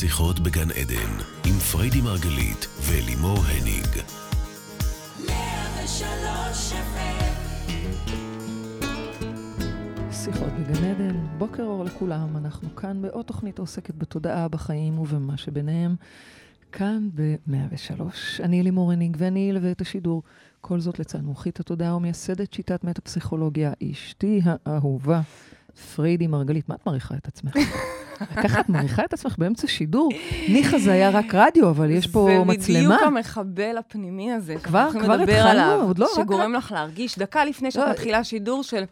שיחות בגן עדן עם פריידי מרגלית ולימור הניג. 103 FM. שיחות בגן עדן, בוקר אור לכולם. אנחנו כאן בעוד תוכנית עוסקת בתודעה, בחיים ובמה שביניהם. כאן ב-103. אני לימור הניג ואני אלווה את השידור. כל זאת לצד מומחית התודעה ומייסדת שיטת מטפסיכולוגיה, אשתי האהובה, פריידי מרגלית. מה את מריחה את עצמך? ככה את מריחה את עצמך באמצע שידור. ניחא זה היה רק רדיו, אבל יש פה מצלמה. ובדיוק המחבל הפנימי הזה. כבר התחלנו, עוד לא. שגורם לך להרגיש דקה לפני שאת מתחילה שידור של...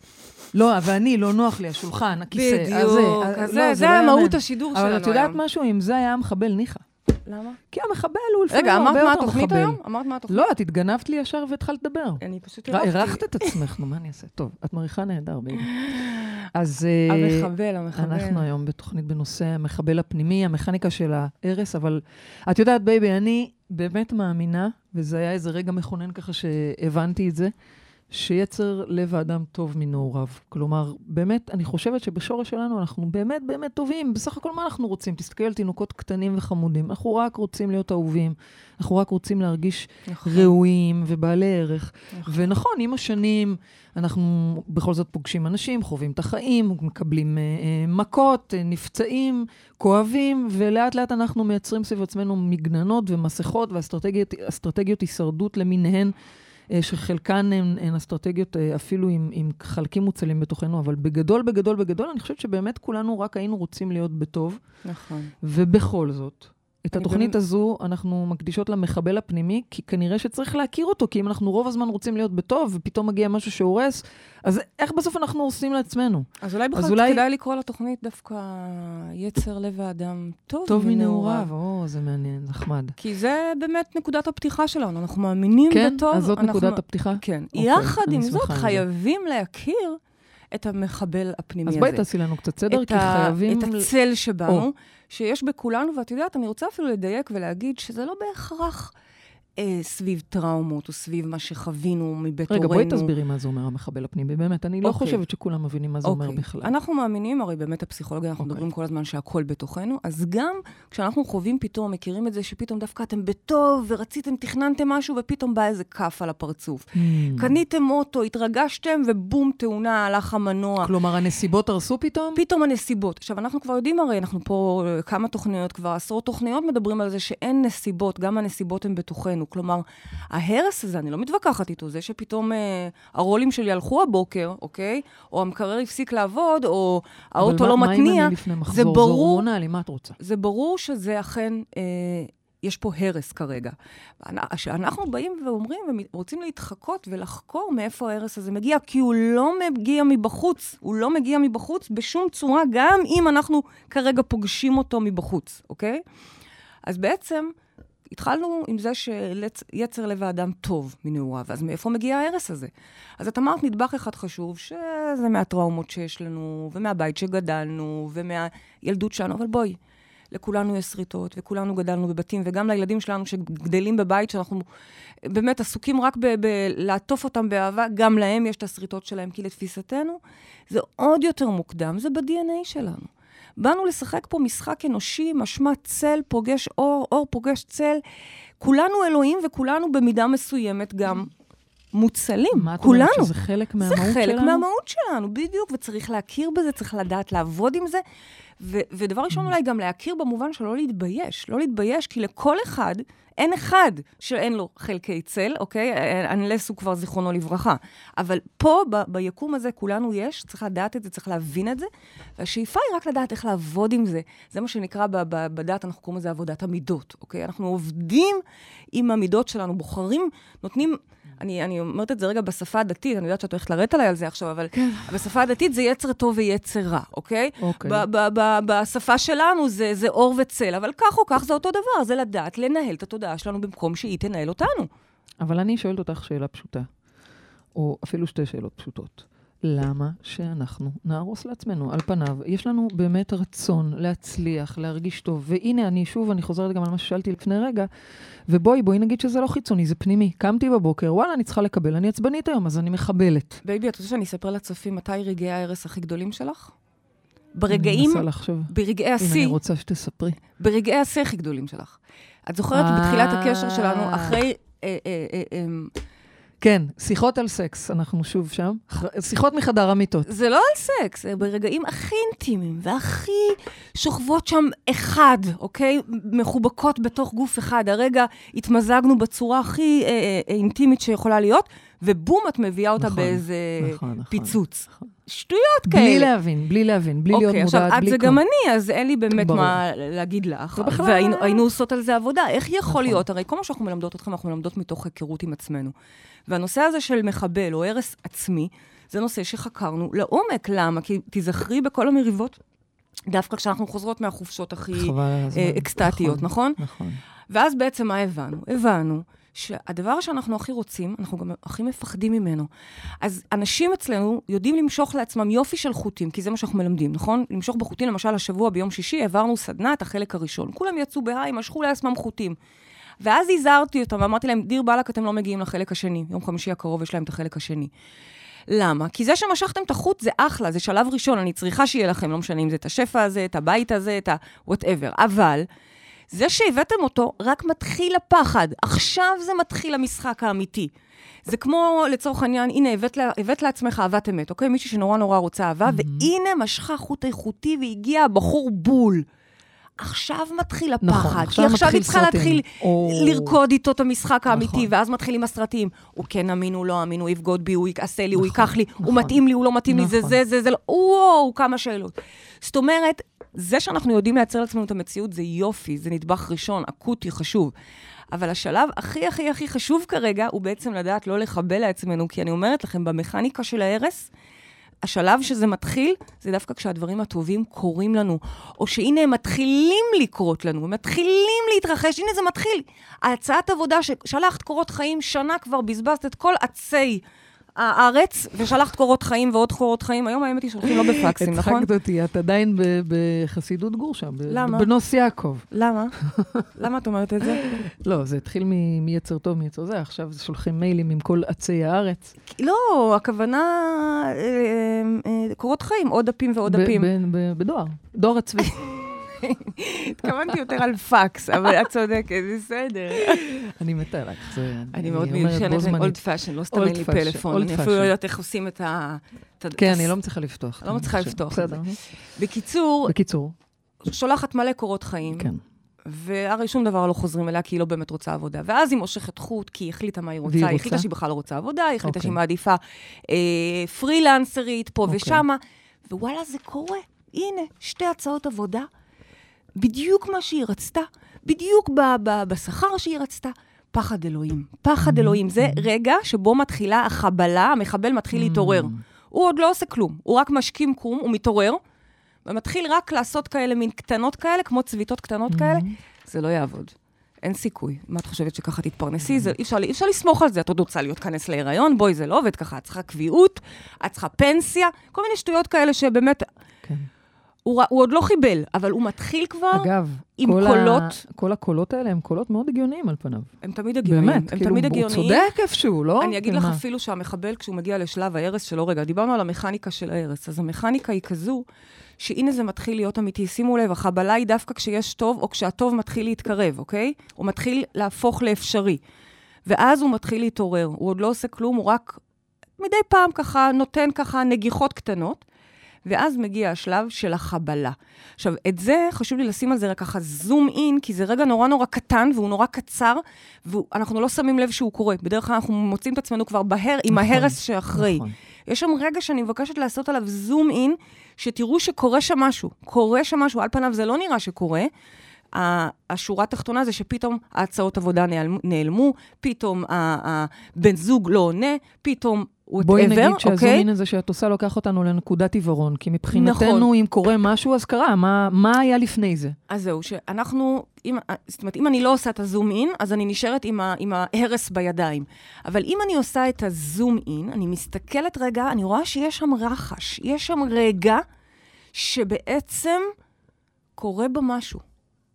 לא, אבל אני, לא נוח לי, השולחן, הכיסא. בדיוק, זה היה מהות השידור שלנו היום. אבל את יודעת משהו, אם זה היה המחבל, ניחא. למה? כי המחבל הוא לפעמים הרבה יותר מחבל. רגע, אמרת מה התוכנית היום? לא, את התגנבת לי ישר והתחלת לדבר. אני פשוט הרחת את עצמך, מה אני אעשה? טוב, את מריחה נהדר בעיני. אז אנחנו היום בתוכנית בנושא המחבל הפנימי, המכניקה של הארס, אבל את יודעת, בייבי, אני באמת מאמינה, וזה היה איזה רגע מכונן ככה שהבנתי את זה, שיצר לב האדם טוב מנעוריו. כלומר, באמת, אני חושבת שבשורש שלנו אנחנו באמת באמת טובים. בסך הכל מה אנחנו רוצים? תסתכל, תינוקות קטנים וחמודים. אנחנו רק רוצים להיות אהובים. אנחנו רק רוצים להרגיש ראויים ובעלי ערך. ונכון, עם השנים אנחנו בכל זאת פוגשים אנשים, חווים את החיים, מקבלים מכות, נפצעים, כואבים, ולאט לאט אנחנו מייצרים סביב עצמנו מגננות ומסכות ואסטרטגיות הישרדות למיניהן, שחלקן הן אסטרטגיות אפילו עם חלקים מוצלים בתוכנו, אבל בגדול, בגדול, בגדול, אני חושבת שבאמת כולנו רק היינו רוצים להיות בטוב. נכון. ובכל זאת, את התוכנית הזו אנחנו מקדישות למחבל הפנימי, כי כנראה שצריך להכיר אותו, כי אם אנחנו רוב הזמן רוצים להיות בטוב, ופתאום מגיע משהו שהורס, אז איך בסוף אנחנו עושים לעצמנו? אז אולי בכלל כדאי לקרוא לתוכנית דווקא יצר לב האדם טוב, טוב מנעוריו. או, זה מעניין, נחמד. כי זה באמת נקודת הפתיחה שלנו, אנחנו מאמינים בטוב. כן, אז זאת נקודת הפתיחה? כן. יחד עם זאת חייבים להכיר את המחבל הפנימי הזה. אז בואי תעשי לנו קצת סדר, כי חייבים... את הצל שבנו, שיש בכולנו, ואת יודעת, אני רוצה אפילו לדייק ולהגיד שזה לא בהכרח סביב טראומות, או סביב מה שחווינו מבית הורינו. רגע, בואי תסבירי מה זה אומר המחבל הפנימי. באמת, אני לא חושבת שכולם מבינים מה זה אומר בכלל. אנחנו מאמינים, הרי באמת הפסיכולוגיה, אנחנו מדברים כל הזמן שהכל בתוכנו, אז גם כשאנחנו חווים פתאום, מכירים את זה שפתאום דווקא אתם בטוב, ורציתם, תכננתם משהו, ופתאום בא איזה כף על הפרצוף. קניתם אוטו, התרגשתם, ובום, תאונה, הלך המנוע. כלומר, הנסיבות הרסו פתאום? פתאום הנסיבות. עכשיו, אנחנו כבר יודעים, הרי אנחנו פה כמה תוכניות, כבר עשרות תוכניות מדברים על זה שאין נסיבות, גם הנסיבות הן בתוכנו. כלומר, ההרס הזה, אני לא מתווכחת איתו, זה שפתאום הרולים שלי הלכו הבוקר, אוקיי? או המקרר הפסיק לעבוד, או האוטו לא מתניע. זה ברור, זה ברור שזה אכן, יש פה הרס כרגע. אנחנו באים ואומרים, ורוצים להתחקות ולחקור מאיפה ההרס הזה מגיע, כי הוא לא מגיע מבחוץ, הוא לא מגיע מבחוץ בשום צורה, גם אם אנחנו כרגע פוגשים אותו מבחוץ, אוקיי? אז בעצם, התחלנו עם זה שיצר לב האדם טוב מנעוריו, אז מאיפה מגיע ההרס הזה? אז את אמרת נדבך אחד חשוב, שזה מהטראומות שיש לנו, ומהבית שגדלנו, ומהילדות שלנו, אבל בואי, לכולנו יש שריטות, וכולנו גדלנו בבתים, וגם לילדים שלנו שגדלים בבית, שאנחנו באמת עסוקים רק בלעטוף אותם באהבה, גם להם יש את השריטות שלהם, כי לתפיסתנו זה עוד יותר מוקדם, זה ב-DNA שלנו. באנו לשחק פה משחק אנושי, משמע צל, פוגש אור, אור פוגש צל. כולנו אלוהים וכולנו במידה מסוימת גם מוצלים. כולנו. זה חלק מהמהות שלנו? זה חלק מהמהות שלנו, בדיוק. וצריך להכיר בזה, צריך לדעת לעבוד עם זה. ודבר ראשון אולי גם להכיר במובן שלא להתבייש. לא להתבייש, כי לכל אחד, אין אחד שאין לו חלקי צל, אוקיי? אנלס הוא כבר זיכרונו לברכה. אבל פה, ביקום הזה, כולנו יש, צריך לדעת את זה, צריך להבין את זה. והשאיפה היא רק לדעת איך לעבוד עם זה. זה מה שנקרא בדעת, אנחנו קוראים לזה עבודת המידות, אוקיי? אנחנו עובדים עם המידות שלנו, בוחרים, נותנים... אני אומרת את זה רגע בשפה הדתית, אני יודעת שאת הולכת לרדת עליי על זה עכשיו, אבל בשפה הדתית זה יצר טוב ויצר רע, אוקיי? בשפה שלנו זה אור וצל, אבל כך או כך זה אותו דבר, זה לדעת לנהל את התודעה שלנו במקום שהיא תנהל אותנו. אבל אני שואלת אותך שאלה פשוטה, או אפילו שתי שאלות פשוטות. למה שאנחנו נהרוס לעצמנו? על פניו, יש לנו באמת רצון להצליח, להרגיש טוב, והנה אני שוב, אני חוזרת גם על מה ששאלתי לפני רגע, ובואי נגיד שזה לא חיצוני, זה פנימי. קמתי בבוקר, וואלה, אני צריכה לקבל, אני עצבנית היום, אז אני מחבלת. בייבי, את רוצה שאני אספר לצופים מתי רגעי ההרס הכי גדולים שלך? ברגעים, ברגעי השיא, אם אני רוצה שתספרי. ברגעי השיא הכי גדולים שלך. את זוכרת בתחילת הקשר שלנו, אחרי... כן, שיחות על סקס, אנחנו שוב שם. שיחות מחדר המיטות. זה לא על סקס, זה ברגעים הכי אינטימיים, והכי שוכבות שם אחד, אוקיי? מחובקות בתוך גוף אחד. הרגע התמזגנו בצורה הכי אינטימית שיכולה להיות, ובום, את מביאה אותה באיזה פיצוץ. שטויות כאלה. בלי להבין, בלי להיות מודעת, בלי כלום. אוקיי, עכשיו, את זה גם אני, אז אין לי באמת מה להגיד לך. והיינו עושות על זה עבודה. איך יכול להיות? הרי כל מה שאנחנו מלמדות אתכם, אנחנו מלמדות מתוך היכרות עם עצמנו. והנושא הזה של מחבל או הרס עצמי, זה נושא שחקרנו לעומק. למה? כי תזכרי בכל המריבות, דווקא כשאנחנו חוזרות מהחופשות הכי אקסטטיות, נכון? נכון. ואז בעצם מה הבנו? הבנו שהדבר שאנחנו הכי רוצים, אנחנו גם הכי מפחדים ממנו. אז אנשים אצלנו יודעים למשוך לעצמם יופי של חוטים, כי זה מה שאנחנו מלמדים, נכון? למשוך בחוטים, למשל, השבוע ביום שישי, העברנו סדנה את החלק הראשון. כולם יצאו בהיי, משכו לעצמם חוטים. ואז הזהרתי אותם, ואמרתי להם, דיר בלק, אתם לא מגיעים לחלק השני. יום חמישי הקרוב יש להם את החלק השני. למה? כי זה שמשכתם את החוט זה אחלה, זה שלב ראשון, אני צריכה שיהיה לכם, לא משנה אם זה את השפע הזה, את הבית הזה, את ה-whatever. אבל זה שהבאתם אותו, רק מתחיל הפחד. עכשיו זה מתחיל המשחק האמיתי. זה כמו לצורך העניין, הנה, הבאת לעצמך אהבת אמת, אוקיי? מישהי שנורא נורא רוצה אהבה, והנה משכה חוט איכותי והגיע הבחור בול. עכשיו מתחיל הפחד, נכון, כי עכשיו היא צריכה להתחיל לרקוד איתו את המשחק האמיתי, נכון. ואז מתחילים הסרטים, הוא כן אמין, הוא לא אמין, הוא יבגוד בי, הוא יעשה לי, נכון, הוא ייקח לי, נכון, הוא מתאים לי, הוא לא מתאים נכון. לי, זה, וואו, כמה שאלות. זאת אומרת, זה שאנחנו יודעים לייצר לעצמנו את המציאות, זה יופי, זה נדבך ראשון, אקוטי, חשוב. אבל השלב הכי הכי הכי חשוב כרגע, הוא בעצם לדעת לא לחבל לעצמנו, כי אני אומרת לכם, במכניקה של ההרס, השלב שזה מתחיל, זה דווקא כשהדברים הטובים קורים לנו, או שהנה הם מתחילים לקרות לנו, הם מתחילים להתרחש, הנה זה מתחיל. ההצעת עבודה ששלחת קורות חיים, שנה כבר בזבזת את כל עצי הארץ, ושלחת קורות חיים ועוד קורות חיים, היום האמת היא שולחים לא בפקסים, נכון? הצחקת אותי, את עדיין בחסידות גור שם, בנוס יעקב. למה? למה את אומרת את זה? לא, זה התחיל מיצר טוב, מיצר זה, עכשיו שולחים מיילים עם כל עצי הארץ. לא, הכוונה, קורות חיים, עוד דפים ועוד דפים. בדואר, דואר עצבי. התכוונתי יותר על פאקס, אבל את צודקת, בסדר. אני מתה לך. אני מאוד מיושנת, אני אולד פאשן, לא סתם אין לי פלאפון, אני אפילו לא יודעת איך עושים את ה... כן, אני לא מצליחה לפתוח. לא מצליחה לפתוח. בקיצור, שולחת מלא קורות חיים, והרי שום דבר לא חוזרים אליה, כי היא לא באמת רוצה עבודה. ואז היא מושכת חוט, כי היא החליטה מה היא רוצה, היא החליטה שהיא בכלל לא רוצה עבודה, היא החליטה שהיא מעדיפה פרילנסרית פה ושמה, ווואלה זה קורה. הנה, שתי הצעות עבודה. בדיוק מה שהיא רצתה, בדיוק בשכר שהיא רצתה, פחד אלוהים. פחד אלוהים זה רגע שבו מתחילה החבלה, המחבל מתחיל להתעורר. הוא עוד לא עושה כלום, הוא רק משכים קום, הוא מתעורר, ומתחיל רק לעשות כאלה, מין קטנות כאלה, כמו צביטות קטנות כאלה, זה לא יעבוד. אין סיכוי. מה את חושבת שככה תתפרנסי? אי אפשר לסמוך על זה. את עוד רוצה להיות כנס להיריון, בואי זה לא עובד ככה, את צריכה קביעות, את צריכה פנסיה, כל מיני שטויות כאלה שבאמת... הוא עוד לא חיבל, אבל הוא מתחיל כבר אגב, עם קולות. כל הקולות האלה הם קולות מאוד הגיוניים על פניו. הם תמיד הגיוניים. באמת, הם כאילו תמיד הוא צודק איפשהו, לא? אני אגיד לך אפילו שהמחבל, כשהוא מגיע לשלב ההרס שלו, רגע, דיברנו על המכניקה של ההרס, אז המכניקה היא כזו, שהנה זה מתחיל להיות אמיתי. שימו לב, החבלה היא דווקא כשיש טוב, או כשהטוב מתחיל להתקרב, אוקיי? הוא מתחיל להפוך לאפשרי. ואז הוא מתחיל להתעורר. הוא עוד לא עושה כלום, הוא רק מדי פעם ככה, נותן ככה נגיחות קטנות. ואז מגיע השלב של החבלה. עכשיו, את זה חשוב לי לשים על זה רק ככה זום אין, כי זה רגע נורא נורא קטן, והוא נורא קצר, ואנחנו לא שמים לב שהוא קורה. בדרך כלל אנחנו מוצאים את עצמנו כבר עם ההרס שאחרי. יש שם רגע שאני מבקשת לעשות עליו זום אין, שתראו שקורה שם משהו. קורה שם משהו, על פניו זה לא נראה שקורה. השורה התחתונה זה שפתאום ההצעות עבודה נעלמו, פתאום הבן זוג לא עונה, פתאום בואי נגיד שהזומין הזה שאת עושה לוקח אותנו לנקודת עיוורון, כי מבחינתנו אם קורה משהו אז קרה, מה היה לפני זה? אז זהו, שאנחנו, זאת אומרת, אם אני לא עושה את הזום אין, אז אני נשארת עם ההרס בידיים. אבל אם אני עושה את הזום אין, אני מסתכלת רגע, אני רואה שיש שם רחש, יש שם רגע שבעצם קורה בו משהו.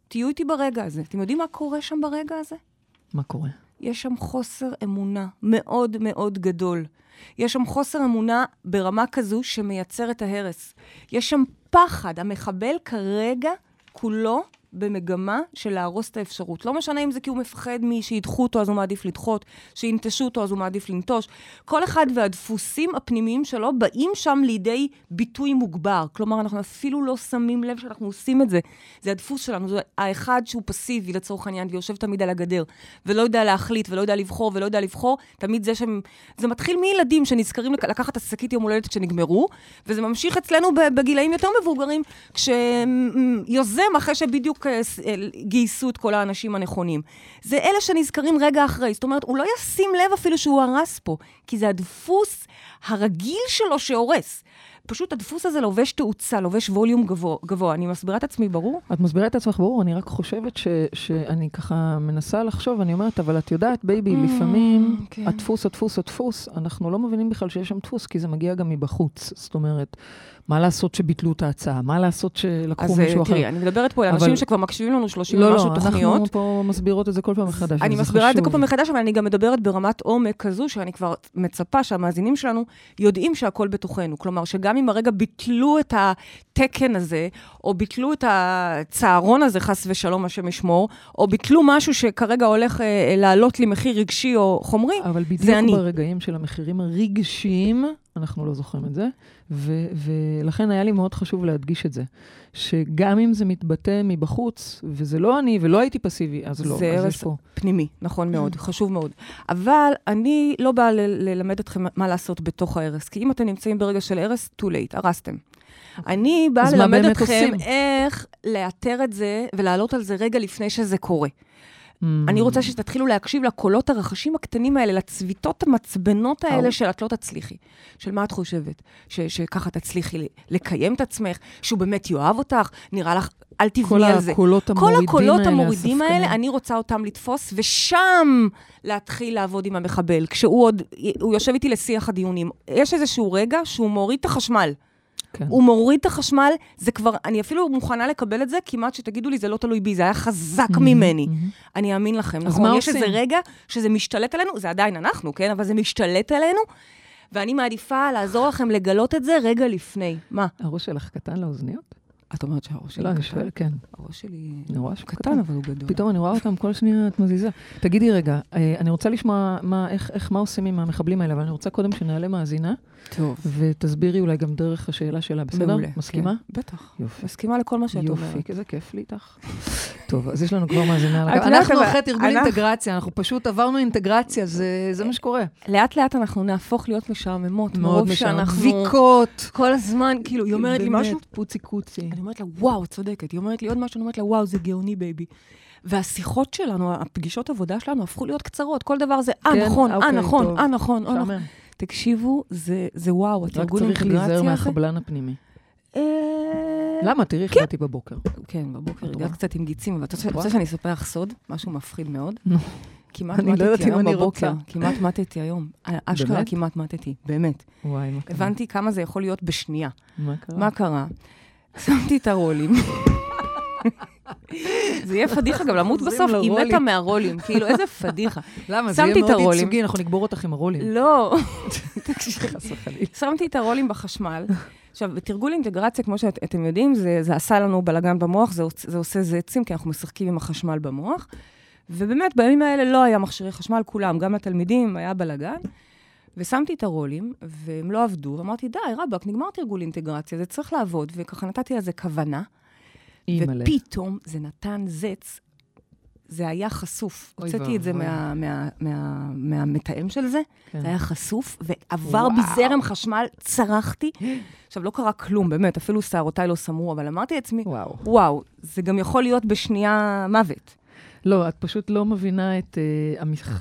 תהיו איתי ברגע הזה. אתם יודעים מה קורה שם ברגע הזה? מה קורה? יש שם חוסר אמונה מאוד מאוד גדול. יש שם חוסר אמונה ברמה כזו שמייצר את ההרס. יש שם פחד. המחבל כרגע כולו במגמה של להרוס את האפשרות. לא משנה אם זה כי הוא מפחד מי שידחו אותו, אז הוא מעדיף לדחות, שינטשו אותו, אז הוא מעדיף לנטוש. כל אחד והדפוסים הפנימיים שלו באים שם לידי ביטוי מוגבר. כלומר, אנחנו אפילו לא שמים לב שאנחנו עושים את זה. זה הדפוס שלנו, זה האחד שהוא פסיבי לצורך העניין, ויושב תמיד על הגדר, ולא יודע להחליט, ולא יודע לבחור, תמיד זה זה מתחיל מילדים שנזכרים לקחת שקית יום הולדת כשנגמרו, וזה ממשיך אצלנו בגילאים יותר מבוגרים, כשיוזם אחרי שבדיוק גייסו את כל האנשים הנכונים. זה אלה שנזכרים רגע אחרי. זאת אומרת, הוא לא ישים לב אפילו שהוא הרס פה, כי זה הדפוס הרגיל שלו שהורס. פשוט הדפוס הזה לובש תאוצה, לובש ווליום גבוה. אני מסבירה את עצמי ברור? את מסבירה את עצמך ברור, אני רק חושבת שאני ככה מנסה לחשוב, אני אומרת, אבל את יודעת, בייבי, לפעמים הדפוס, אנחנו לא מבינים בכלל שיש שם דפוס, כי זה מגיע גם מבחוץ. זאת אומרת, מה לעשות שביטלו את ההצעה? מה לעשות שלקחו מישהו אחר? אז תראי, אני מדברת פה על אנשים שכבר מקשיבים לנו 30 ומשהו תוכניות. לא, אנחנו פה מסבירות את זה כל פעם מחדש. אני מסבירה את זה כל פעם מחדש, אבל אני גם מדברת ברמת עומק כזו, שאני כבר מצפה שהמאזינים שלנו יודעים שהכל בתוכנו. כלומר, שגם אם הרגע ביטלו את התקן הזה, או ביטלו את הצהרון הזה, חס ושלום, השם ישמור, או ביטלו משהו שכרגע הולך לעלות לי מחיר רגשי או חומרי, אבל בדיוק ברגעים של המחירים הרגשיים, אנחנו לא זוכרים את זה, ולכן היה לי מאוד חשוב להדגיש את זה, שגם אם זה מתבטא מבחוץ, וזה לא אני, ולא הייתי פסיבי, אז לא, אז יש פה. זה פנימי, נכון מאוד, חשוב מאוד. אבל אני לא באה ללמד אתכם מה לעשות בתוך הערס, כי אם אתם נמצאים ברגע של ערס, too late, הרסתם. אני באה ללמד אתכם איך לאתר את זה, ולעלות על זה רגע לפני שזה קורה. אני רוצה שתתחילו להקשיב לקולות הרחשים הקטנים האלה, לצביטות המצבנות האלה של את לא תצליחי. של מה את חושבת? שככה תצליחי לקיים את עצמך, שהוא באמת יאהב אותך, נראה לך, אל תבני על זה. כל הקולות המורידים האלה, אני רוצה אותם לתפוס, ושם להתחיל לעבוד עם המחבל, כשהוא יושב איתי לשיח הדיונים. יש איזשהו רגע שהוא מוריד את החשמל. הוא מוריד את החשמל, זה כבר, אני אפילו מוכנה לקבל את זה, כמעט שתגידו לי, זה לא תלוי בי, זה היה חזק ממני. אני אאמין לכם, נכון? יש איזה רגע שזה משתלט עלינו, זה עדיין אנחנו, כן? אבל זה משתלט עלינו, ואני מעדיפה לעזור לכם לגלות את זה רגע לפני. מה? הראש שלך קטן לאוזניות? את אומרת שהראש שלי קטן? לא, כן. הראש שלי קטן, אבל הוא גדול. פתאום אני רואה אותם כל שנייה, את מזיזה. תגידי רגע, אני רוצה לשמוע מה עושים עם המחבלים האלה, אבל אני רוצה קודם שנעלה מאזינה, ותסבירי אולי גם דרך השאלה שלה, בסדר? מסכימה? בטח. מסכימה לכל מה שאת אומרת. יופי, איזה כיף לי איתך. טוב, אז יש לנו כבר מאזינה. אנחנו אחרי תרגול אינטגרציה, אנחנו פשוט עברנו אינטגרציה, זה מה שקורה. לאט לאט אנחנו נהפוך להיות משעממות, מאוד משעממות. כל הזמן, כאילו, היא אומרת לי משהו, פוצי-קוצי. אני אומרת לה, וואו, צודקת. היא אומרת לי עוד משהו, אני אומרת לה, וואו, זה גאוני, בייבי. והשיחות שלנו, הפגישות עבודה שלנו, הפכו להיות קצרות. כל דבר זה, נכון, נכון, נכון. תקשיבו, זה וואו, התרגול אינטגרציה. רק צריך להיזהר מהחבלן הפנימי. למה? תראי, החלטתי בבוקר. כן, בבוקר. הגעת קצת עם גיצים, אבל אתה רוצה שאני אספר לך סוד? משהו מפחיד מאוד. כמעט מתתי היום בבוקר. כמעט מתתי היום. אשכרה כמעט מתתי, באמת. וואי, מה קרה? הבנתי כמה זה יכול להיות בשנייה. מה קרה? שמתי את הרולים. זה יהיה פדיחה גם, למות בסוף, היא מתה מהרולים. כאילו, איזה פדיחה. למה? זה יהיה מאוד ייצוגי, אנחנו נגבור אותך עם הרולים. לא. שמתי את הרולים בחשמל. עכשיו, בתרגול אינטגרציה, כמו שאתם יודעים, זה עשה לנו בלגן במוח, זה עושה זצים, כי אנחנו משחקים עם החשמל במוח. ובאמת, בימים האלה לא היה מכשירי חשמל, כולם, גם לתלמידים, היה בלגן. ושמתי את הרולים, והם לא עבדו, ואמרתי, די, רבק, נגמר תרגול אינטגרציה, זה צריך לעבוד, וככה נתתי לזה כוונה, ופתאום זה נתן זץ, זה היה חשוף, הוצאתי את זה מהמתאם של זה, זה היה חשוף, ועבר בזרם חשמל, צרחתי, עכשיו לא קרה כלום, באמת, אפילו שערותיי לא סמרו, אבל אמרתי לעצמי, וואו, זה גם יכול להיות בשנייה מוות. לא, את פשוט לא מבינה את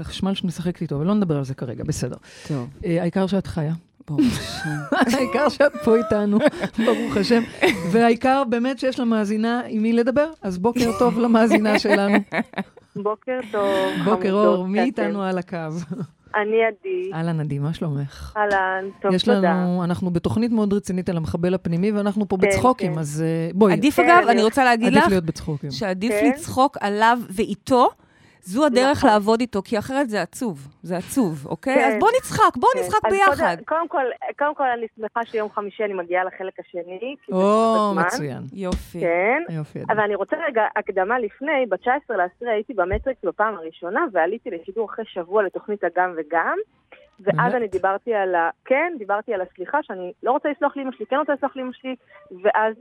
החשמל שמשחקת איתו, אבל לא נדבר על זה כרגע, בסדר. טוב. העיקר שאת חיה. ברוך השם. העיקר שאת פה איתנו, ברוך השם. והעיקר באמת שיש למאזינה עם מי לדבר, אז בוקר טוב למאזינה שלנו. בוקר טוב. בוקר אור, מי איתנו על הקו? אני עדי. אהלן עדי, מה שלומך? אהלן, טוב, תודה. אנחנו בתוכנית מאוד רצינית על המחבל הפנימי, ואנחנו פה בצחוקים, אז בואי. עדיף אגב, אני רוצה להגיד לך, שעדיף לצחוק עליו ואיתו, זו הדרך לעבוד איתו, כי אחרת זה עצוב, זה עצוב, אוקיי? אז בוא נצחק ביחד. קודם כל אני שמחה שיום חמישי אני מגיעה לחלק השני. או, מצוין. יופי. כן, אבל אני רוצה רגע הקדמה לפני, ב-19/10 הייתי במטריקס בפעם הראשונה, ועליתי לשידור אחרי שבוע לתוכנית הגם וגם, ואז אני דיברתי על הסליחה, שאני לא רוצה לסלוח לי אמא שלי, כן רוצה לסלוח לי אמא שלי, ואז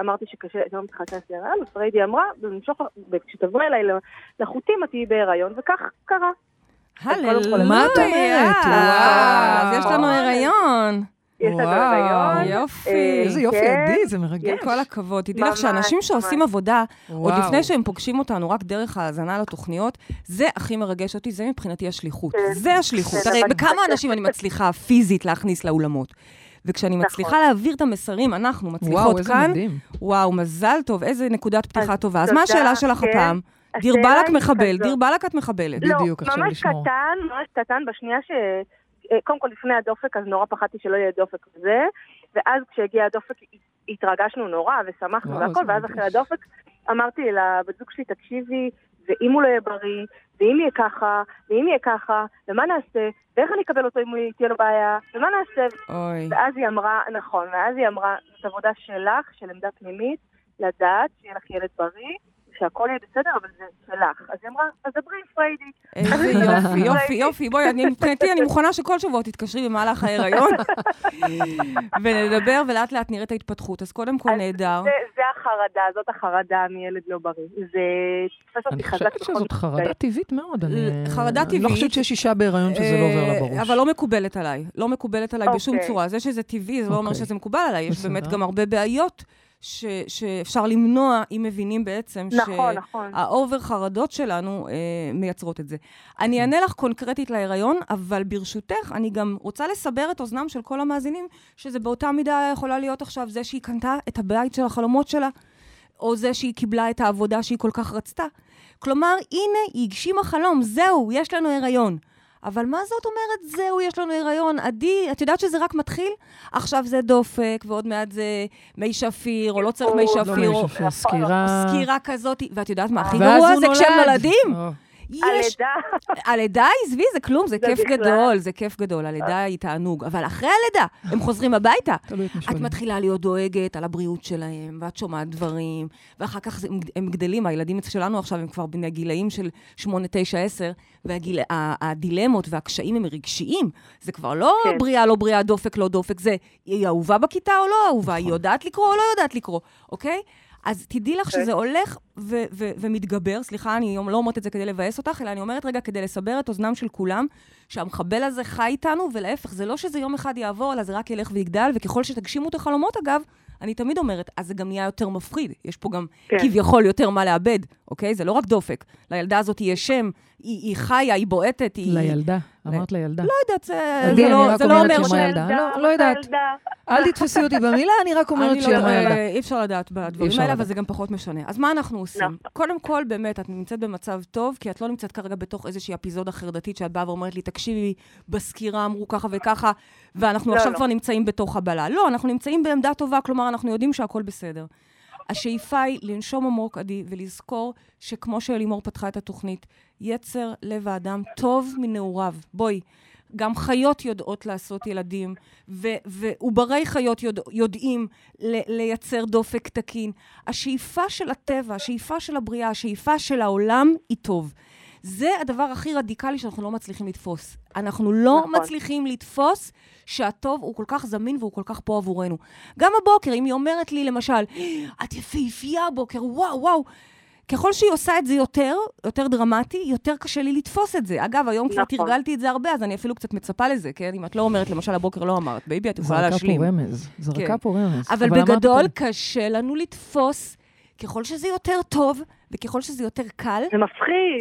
אמרתי שקשה, לא מתחכה להיריון, ופריידי אמרה, כשתבוא אליי לחוטים, את תהיי בהיריון, וכך קרה. הללויה, מה את אומרת? וואו, אז יש לנו הריון. יש לנו הריון. יופי. איזה יופי עדי, זה מרגש. כל הכבוד. תדעי לך שאנשים שעושים עבודה, עוד לפני שהם פוגשים אותנו, רק דרך ההאזנה לתוכניות, זה הכי מרגש אותי, זה מבחינתי השליחות. זה השליחות. הרי בכמה אנשים אני מצליחה פיזית להכניס לאולמות. וכשאני מצליחה להעביר את המסרים, אנחנו מצליחות כאן. וואו, מזל טוב, איזה נקודת פתיחה טובה. אז מה השאלה שלך הפעם? דיר בלק מחבל, דיר בלק את מחבלת. בדיוק, עכשיו לשמור. ממש קטן, בשנייה ש... קודם כל לפני הדופק, אז נורא פחדתי שלא יהיה דופק וזה, ואז כשהגיע הדופק התרגשנו נורא ושמחנו והכל, ואז אחרי הדופק אמרתי לבת זוג שלי, תקשיבי, ואם הוא לא יהיה בריא, ואם יהיה ככה, ומה נעשה, ואיך אני אקבל אותו אם הוא תהיה לו בעיה, ומה נעשה? ואז היא אמרה, נכון, זאת עבודה שלך, של עמדה פנימית, לדעת שיהיה לך ילד בריא, שהכל יהיה בסדר, אבל זה שלך. אז היא אמרה, אז דברי עם פריידי. איזה יופי, יופי, יופי. בואי, מבחינתי, אני מוכנה שכל שבוע תתקשרי במהלך ההיריון, ונדבר, ולאט לאט נראית ההתפתחות. אז קודם כל נהדר. זה החרדה, זאת החרדה מילד לא בריא. זה... אני חושבת שזאת חרדה טבעית מאוד. חרדה טבעית. אני לא חושבת שיש אישה בהיריון שזה לא עובר לה בראש. אבל לא מקובלת עליי. לא מקובלת עליי בשום צורה. זה שזה טבעי, זה לא אומר שזה מקובל עליי. יש באמת גם הרבה בעיות. שאפשר למנוע, אם מבינים בעצם שהאובר חרדות שלנו מייצרות את זה. אני אענה לך קונקרטית להיריון, אבל ברשותך אני גם רוצה לסבר את אוזנם של כל המאזינים, שזה באותה מידה יכולה להיות עכשיו זה שהיא קנתה את הבית של החלומות שלה, או זה שהיא קיבלה את העבודה שהיא כל כך רצתה. כלומר, הנה, היא הגשימה חלום, זהו, יש לנו היריון. אבל מה זאת אומרת? זהו, יש לנו היריון. עדי, את יודעת שזה רק מתחיל? עכשיו זה דופק, ועוד מעט זה מי שפיר, או לא צריך מי שפיר, או סקירה כזאת. ואת יודעת מה הכי גרוע זה כשהם נולדים? הלידה, עזבי, זה כלום, זה כיף גדול, זה כיף גדול. הלידה היא תענוג, אבל אחרי הלידה, הם חוזרים הביתה. את מתחילה להיות דואגת על הבריאות שלהם, ואת שומעת דברים, ואחר כך הם גדלים, הילדים שלנו עכשיו הם כבר בין הגילאים של 8, 9, 10, והדילמות והקשיים הם רגשיים. זה כבר לא בריאה, לא בריאה, דופק, לא דופק, זה היא אהובה בכיתה או לא אהובה, היא יודעת לקרוא או לא יודעת לקרוא, אוקיי? אז תדעי לך שזה הולך ומתגבר, סליחה, אני לא אומרת את זה כדי לבאס אותך, אלא אני אומרת רגע כדי לסבר את אוזנם של כולם, שהמחבל הזה חי איתנו, ולהפך, זה לא שזה יום אחד יעבור, אלא זה רק ילך ויגדל, וככל שתגשימו את החלומות אגב, אני תמיד אומרת, אז זה גם נהיה יותר מפחיד, יש פה גם כביכול יותר מה לאבד, אוקיי? זה לא רק דופק, לילדה הזאת יש שם, היא חיה, היא בועטת, היא... לילדה, אמרת לילדה. לא יודעת, זה לא אומר שהיא ילדה. לא יודעת, אל תתפסי אותי במילה, אני רק אומרת שהיא ילדה. אי אפשר לדעת בדברים האלה, אבל זה גם פחות משנה. אז מה אנחנו עושים? קודם כל, באמת, את נמצאת במצב טוב, כי את לא נמצאת כרגע בתוך איזושהי אפיזודה חרדתית, שאת באה ואומרת לי, תקשיבי, בסקירה אמרו ככה וככה, ואנחנו עכשיו כבר נמצאים בתוך הבלה. לא, אנחנו נמצאים בעמדה טובה, כלומר, אנחנו יודעים שהכל בסדר. השאיפה היא לנשום עמוק, עדי, ולזכור שכמו שלימור פתחה את התוכנית, יצר לב האדם טוב מנעוריו. בואי, גם חיות יודעות לעשות ילדים, ועוברי חיות יודעים לייצר דופק תקין. השאיפה של הטבע, השאיפה של הבריאה, השאיפה של העולם היא טוב. זה הדבר הכי רדיקלי שאנחנו לא מצליחים לתפוס. אנחנו לא מצליחים לתפוס שהטוב הוא כל כך זמין והוא כל כך פה עבורנו. גם הבוקר, אם היא אומרת לי למשל, את יפהפייה הבוקר, וואו, וואו. ככל שהיא עושה את זה יותר דרמטי, יותר קשה לי לתפוס את זה. אגב, היום כבר תרגלתי את זה הרבה, אז אני אפילו קצת מצפה לזה, כן? אם את לא אומרת, למשל, הבוקר לא אמרת, בייבי, את יכולה להשלים. זרקה פה רמז. אבל בגדול קשה לנו לתפוס ככל שזה יותר טוב, וככל שזה יותר קל,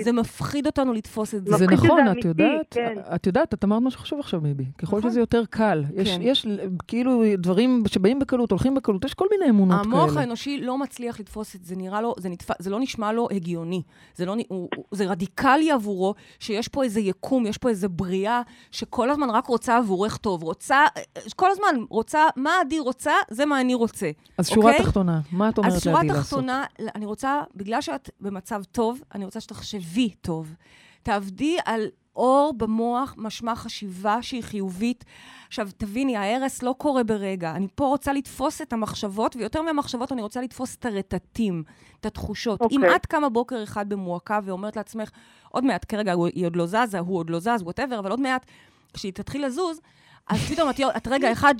זה מפחיד אותנו לתפוס את זה. זה נכון, את יודעת, את אמרת מה שחשוב עכשיו, מיבי. ככל שזה יותר קל, יש כאילו דברים שבאים בקלות, הולכים בקלות, יש כל מיני אמונות כאלה. המוח האנושי לא מצליח לתפוס את זה, נראה לו, זה לא נשמע לו הגיוני, זה רדיקלי עבורו, שיש פה איזה יקום, יש פה איזה בריאה, שכל הזמן רק רוצה עבורך טוב, רוצה, כל הזמן רוצה, מה עדי רוצה, זה מה אני רוצה. אז שורה תחתונה, מה את אומרת לעדי לעשות? את במצב טוב, אני רוצה שתחשבי טוב. תעבדי על אור במוח, משמע חשיבה שהיא חיובית. עכשיו, תביני, ההרס לא קורה ברגע. אני פה רוצה לתפוס את המחשבות, ויותר מהמחשבות אני רוצה לתפוס את הרטטים, את התחושות. אם את קמה בוקר אחד במועקה ואומרת לעצמך, עוד מעט, כרגע היא עוד לא זזה, הוא עוד לא זז, whatever, אבל עוד מעט, כשהיא תתחיל לזוז, אז פתאום את רגע אחד,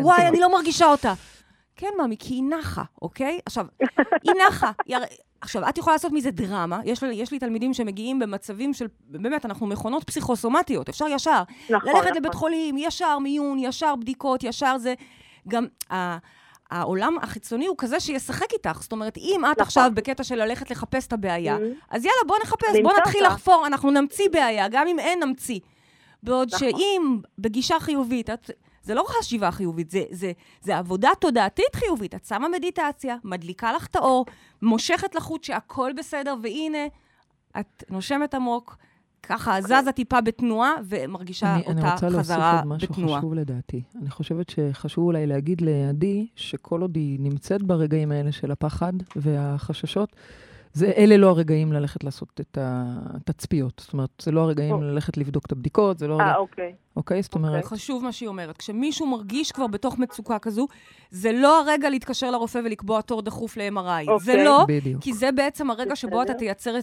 וואי, אני לא מרגישה אותה. כן, מאמי, כי היא נחה, אוקיי? עכשיו, היא נחה. עכשיו, את יכולה לעשות מזה דרמה. יש לי תלמידים שמגיעים במצבים של, באמת, אנחנו מכונות פסיכוסומטיות, אפשר ישר. ללכת לבית חולים, ישר מיון, ישר בדיקות, ישר זה. גם העולם החיצוני הוא כזה שישחק איתך. זאת אומרת, אם את עכשיו בקטע של ללכת לחפש את הבעיה, אז יאללה, בוא נחפש, בוא נתחיל לחפור, אנחנו נמציא בעיה, גם אם אין נמציא. בעוד שאם בגישה חיובית, זה לא חשיבה חיובית, זה עבודה תודעתית חיובית. את שמה מדיטציה, מדליקה לך את האור, מושכת לחוט שהכל בסדר, והנה, את נושמת עמוק, ככה זזה טיפה בתנועה, ומרגישה אותה חזרה בתנועה. אני רוצה להוסיף עוד משהו חשוב לדעתי. אני חושבת שחשוב אולי להגיד לעדי, שכל עוד היא נמצאת ברגעים האלה של הפחד והחששות, אלה לא הרגעים ללכת לעשות את התצפיות. זאת אומרת, זה לא הרגעים ללכת לבדוק את הבדיקות, זה לא הרגעים. אוקיי, זאת אומרת. חשוב מה שהיא אומרת. כשמישהו מרגיש כבר בתוך מצוקה כזו, זה לא הרגע להתקשר לרופא ולקבוע תור דחוף ל-MRI. זה לא, כי זה בעצם הרגע שבו אתה תייצר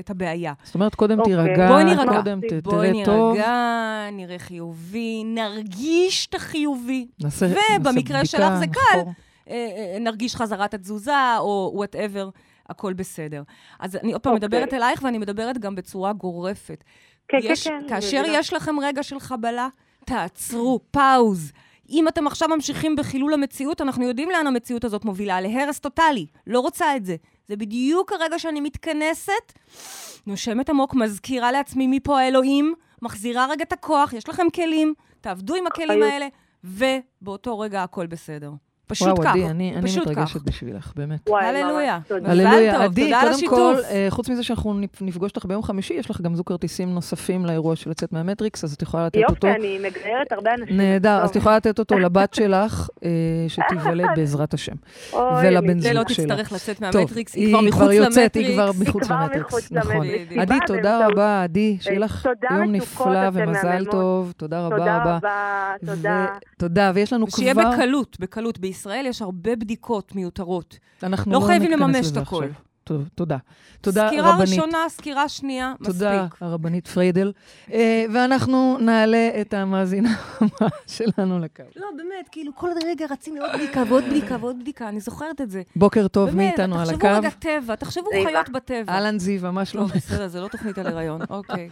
את הבעיה. זאת אומרת, קודם תירגע, קודם תתראה טוב. בואי נרגע, נראה חיובי, נרגיש את החיובי. ובמקרה שלך זה קל, נרגיש חזרת התזוזה, או whatever. הכל בסדר. אז אני עוד פעם מדברת אלייך, ואני מדברת גם בצורה גורפת. כאשר יש לכם רגע של חבלה, תעצרו, פאוז. אם אתם עכשיו ממשיכים בחילול המציאות, אנחנו יודעים לאן המציאות הזאת מובילה, להרס טוטלי, לא רוצה את זה. זה בדיוק הרגע שאני מתכנסת, נושמת עמוק, מזכירה לעצמי מפה האלוהים, מחזירה רגע את הכוח, יש לכם כלים, תעבדו עם הכלים האלה, ובאותו רגע הכל בסדר. פשוט כך. עדי, אני מתרגשת בשבילך, באמת. הללויה. הללויה. עדי, קודם כל, חוץ מזה שאנחנו נפגוש לך ביום חמישי, יש לך גם זו כרטיסים נוספים לאירוע של לצאת מהמטריקס, אז את יכולה לתת אותו. יופי, אני מגיירת הרבה אנשים. נהדר, אז את יכולה לתת אותו לבת שלך, שתיוולד בעזרת השם. ולבן זוג שלך. לא תצטרך לצאת מהמטריקס, היא כבר מחוץ למטריקס. היא כבר מחוץ למטריקס, נכון. עדי, תודה רבה, עדי, שיהיה לך יום נפלא ומזל טוב. תודה רבה. תודה, ויש לנו כבר... שיהיה בקלות ישראל יש הרבה בדיקות מיותרות. לא חייבים לממש את הכל. תודה. תודה רבנית. סקירה ראשונה, סקירה שנייה, מספיק. תודה הרבנית פריידל. ואנחנו נעלה את המאזינה שלנו לקו. לא, באמת, כאילו כל רגע רצים לעוד בדיקה ועוד בדיקה ועוד בדיקה, אני זוכרת את זה. בוקר טוב מאיתנו על הקו. תחשבו רגע טבע, תחשבו חיות בטבע. אהלן זיווה, מה שלומך? בסדר, זה לא תוכנית על הריון, אוקיי.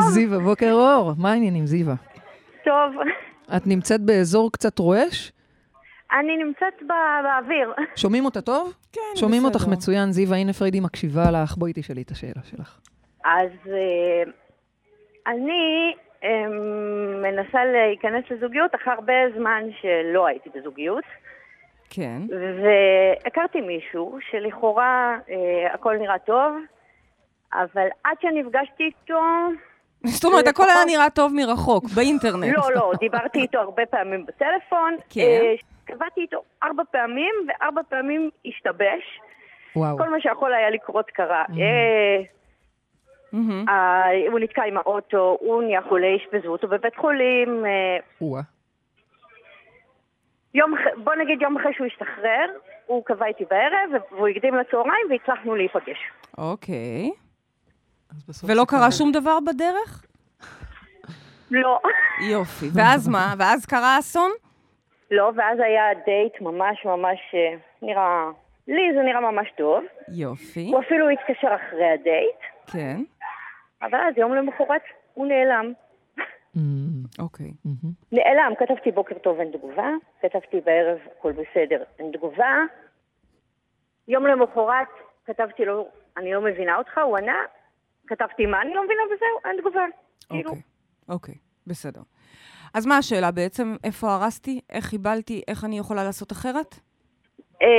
זיווה, בוקר אור, מה העניינים זיווה? טוב. את נמצאת באזור קצת רועש? אני נמצאת באוויר. שומעים אותה טוב? כן, בסדר. שומעים אותך מצוין, זיווה, הנה פריידי מקשיבה לך, בואי תשאלי את השאלה שלך. אז אני מנסה להיכנס לזוגיות אחר הרבה זמן שלא הייתי בזוגיות. כן. והכרתי מישהו שלכאורה הכל נראה טוב, אבל עד שנפגשתי איתו... זאת אומרת, הכל היה נראה טוב מרחוק, באינטרנט. לא, לא, דיברתי איתו הרבה פעמים בטלפון. כן. קבעתי איתו 4 פעמים, ו4 פעמים השתבש. וואו. כל מה שיכול היה לקרות קרה. הוא נתקע עם האוטו, הוא נהיה חולה, אשפזו אותו בבית חולים. בוא נגיד יום אחרי שהוא השתחרר, הוא קבע איתי בערב, והוא הקדים לצהריים, והצלחנו להיפגש. אוקיי. ולא קרה שום דבר בדרך? לא. יופי. ואז מה? ואז קרה אסון? לא, ואז היה דייט ממש ממש נראה... לי זה נראה ממש טוב. יופי. הוא אפילו התקשר אחרי הדייט. כן. אבל אז יום למחרת הוא נעלם. אוקיי. נעלם. כתבתי בוקר טוב אין תגובה, כתבתי בערב הכל בסדר אין תגובה. יום למחרת כתבתי לו, אני לא מבינה אותך, הוא ענה. כתבתי מה, אני לא מבינה בזהו, אין תגובה. אוקיי, אוקיי, בסדר. אז מה השאלה בעצם? איפה הרסתי? איך חיבלתי? איך אני יכולה לעשות אחרת? אני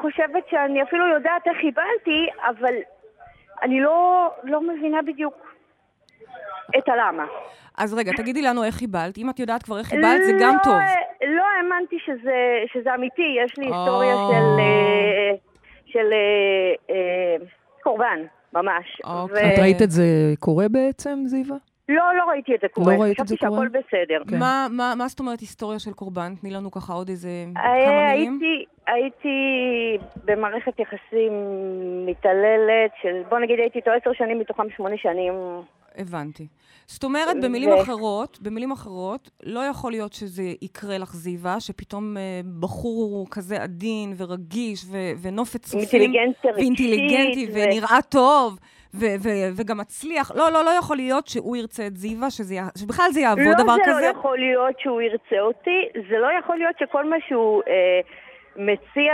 חושבת שאני אפילו יודעת איך חיבלתי, אבל אני לא מבינה בדיוק את הלמה. אז רגע, תגידי לנו איך חיבלת. אם את יודעת כבר איך חיבלת, זה גם טוב. לא האמנתי שזה אמיתי. יש לי היסטוריה של... של קורבן, ממש. את ראית את זה קורה בעצם, זיווה? לא, לא ראיתי את זה קורה. לא ראיתי את זה קורה? חשבתי שהכל בסדר. מה זאת אומרת היסטוריה של קורבן? תני לנו ככה עוד איזה כמה מילים. הייתי במערכת יחסים מתעללת של, בוא נגיד, הייתי איתו 10 שנים, מתוכם 8 שנים. הבנתי. זאת אומרת, במילים אחרות, לא יכול להיות שזה יקרה לך, זיווה, שפתאום בחור כזה עדין ורגיש ונופת צופים, ואינטליגנטי ונראה טוב, וגם מצליח. לא, לא, לא יכול להיות שהוא ירצה את זיווה, שבכלל זה יעבור דבר כזה. לא, זה לא יכול להיות שהוא ירצה אותי, זה לא יכול להיות שכל מה שהוא מציע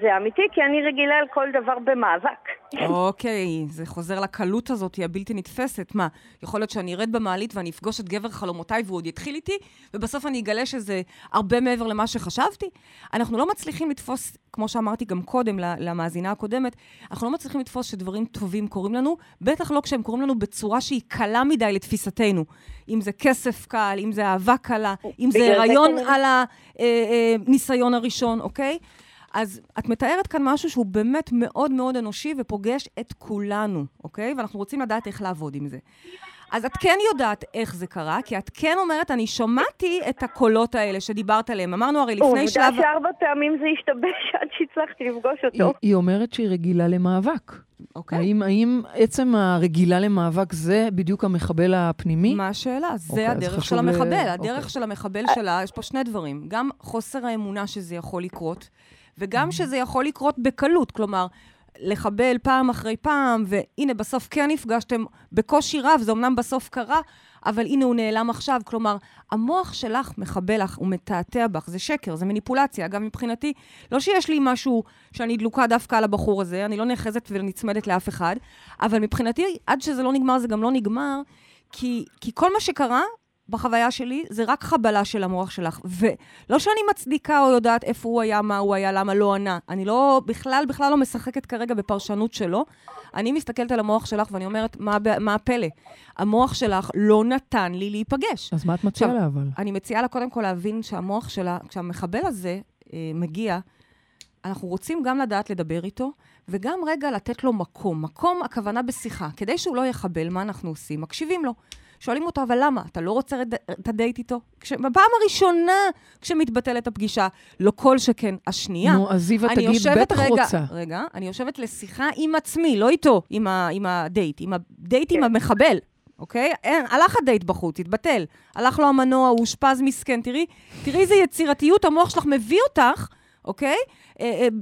זה אמיתי, כי אני רגילה על כל דבר במאבק. אוקיי, זה חוזר לקלות הזאת, היא הבלתי נתפסת. מה, יכול להיות שאני ארד במעלית ואני אפגוש את גבר חלומותיי והוא עוד יתחיל איתי, ובסוף אני אגלה שזה הרבה מעבר למה שחשבתי? אנחנו לא מצליחים לתפוס, כמו שאמרתי גם קודם למאזינה הקודמת, אנחנו לא מצליחים לתפוס שדברים טובים קורים לנו, בטח לא כשהם קורים לנו בצורה שהיא קלה מדי לתפיסתנו. אם זה כסף קל, אם זה אהבה קלה, אם זה הריון על הניסיון הראשון, אוקיי? אז את מתארת כאן משהו שהוא באמת מאוד מאוד אנושי ופוגש את כולנו, אוקיי? ואנחנו רוצים לדעת איך לעבוד עם זה. אז את כן יודעת איך זה קרה, כי את כן אומרת, אני שמעתי את הקולות האלה שדיברת עליהם. אמרנו הרי לפני שלב... עובדה ש4 פעמים זה השתבש עד שהצלחתי לפגוש אותו. היא אומרת שהיא רגילה למאבק. אוקיי. האם עצם הרגילה למאבק זה בדיוק המחבל הפנימי? מה השאלה? זה הדרך של המחבל. הדרך של המחבל שלה, יש פה שני דברים. גם חוסר האמונה שזה יכול לקרות, וגם שזה יכול לקרות בקלות, כלומר, לחבל פעם אחרי פעם, והנה בסוף כן נפגשתם בקושי רב, זה אמנם בסוף קרה, אבל הנה הוא נעלם עכשיו, כלומר, המוח שלך מחבל לך, הוא מתעתע בך, זה שקר, זה מניפולציה, גם מבחינתי, לא שיש לי משהו שאני דלוקה דווקא על הבחור הזה, אני לא נחזת ונצמדת לאף אחד, אבל מבחינתי, עד שזה לא נגמר, זה גם לא נגמר, כי כל מה שקרה, בחוויה שלי, זה רק חבלה של המוח שלך, ולא שאני מצדיקה או יודעת איפה הוא היה, מה הוא היה, למה לא ענה, אני לא, בכלל לא משחקת כרגע בפרשנות שלו, אני מסתכלת על המוח שלך ואני אומרת, מה הפלא? המוח שלך לא נתן לי להיפגש. אז מה את מציעה לה אבל? אני מציעה לה קודם כל להבין שהמוח שלה, כשהמחבל הזה מגיע, אנחנו רוצים גם לדעת לדבר איתו, וגם רגע לתת לו מקום, מקום הכוונה בשיחה, כדי שהוא לא יחבל, מה אנחנו עושים? מקשיבים לו. שואלים אותו, אבל למה? אתה לא רוצה את הדייט איתו? בפעם הראשונה, כשמתבטלת הפגישה, לא כל שכן, השנייה. נו, אז זיווה תגיד, בטח רוצה. רגע, אני יושבת לשיחה עם עצמי, לא איתו, עם הדייט, עם הדייט עם המחבל, אוקיי? הלך הדייט בחוץ, התבטל. הלך לו המנוע, הוא שפז מסכן, תראי איזה יצירתיות, המוח שלך מביא אותך, אוקיי?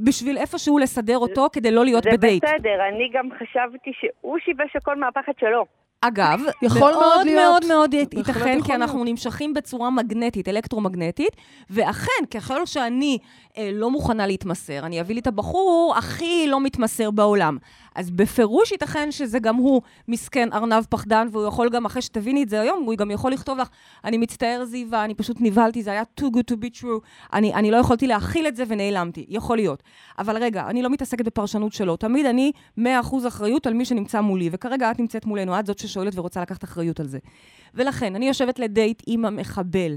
בשביל איפשהו לסדר אותו, כדי לא להיות בדייט. זה בסדר, אני גם חשבתי שהוא שיבש הכל מהפחד שלו. אגב, מאוד מאוד מאוד ייתכן, כי אנחנו נמשכים בצורה מגנטית, אלקטרומגנטית, ואכן, ככל שאני לא מוכנה להתמסר, אני אביא לי את הבחור הכי לא מתמסר בעולם. אז בפירוש ייתכן שזה גם הוא מסכן ארנב פחדן, והוא יכול גם, אחרי שתביני את זה היום, הוא גם יכול לכתוב לך, אני מצטער זיווה, אני פשוט נבהלתי, זה היה too good to be true, אני לא יכולתי להכיל את זה ונעלמתי, יכול להיות. אבל רגע, אני לא מתעסקת בפרשנות שלו, תמיד אני 100% אחריות על מי שנמצא מולי, וכרגע את נמצאת מולנו, את זאת ששואלת ורוצה לקחת אחריות על זה. ולכן, אני יושבת לדייט עם המחבל.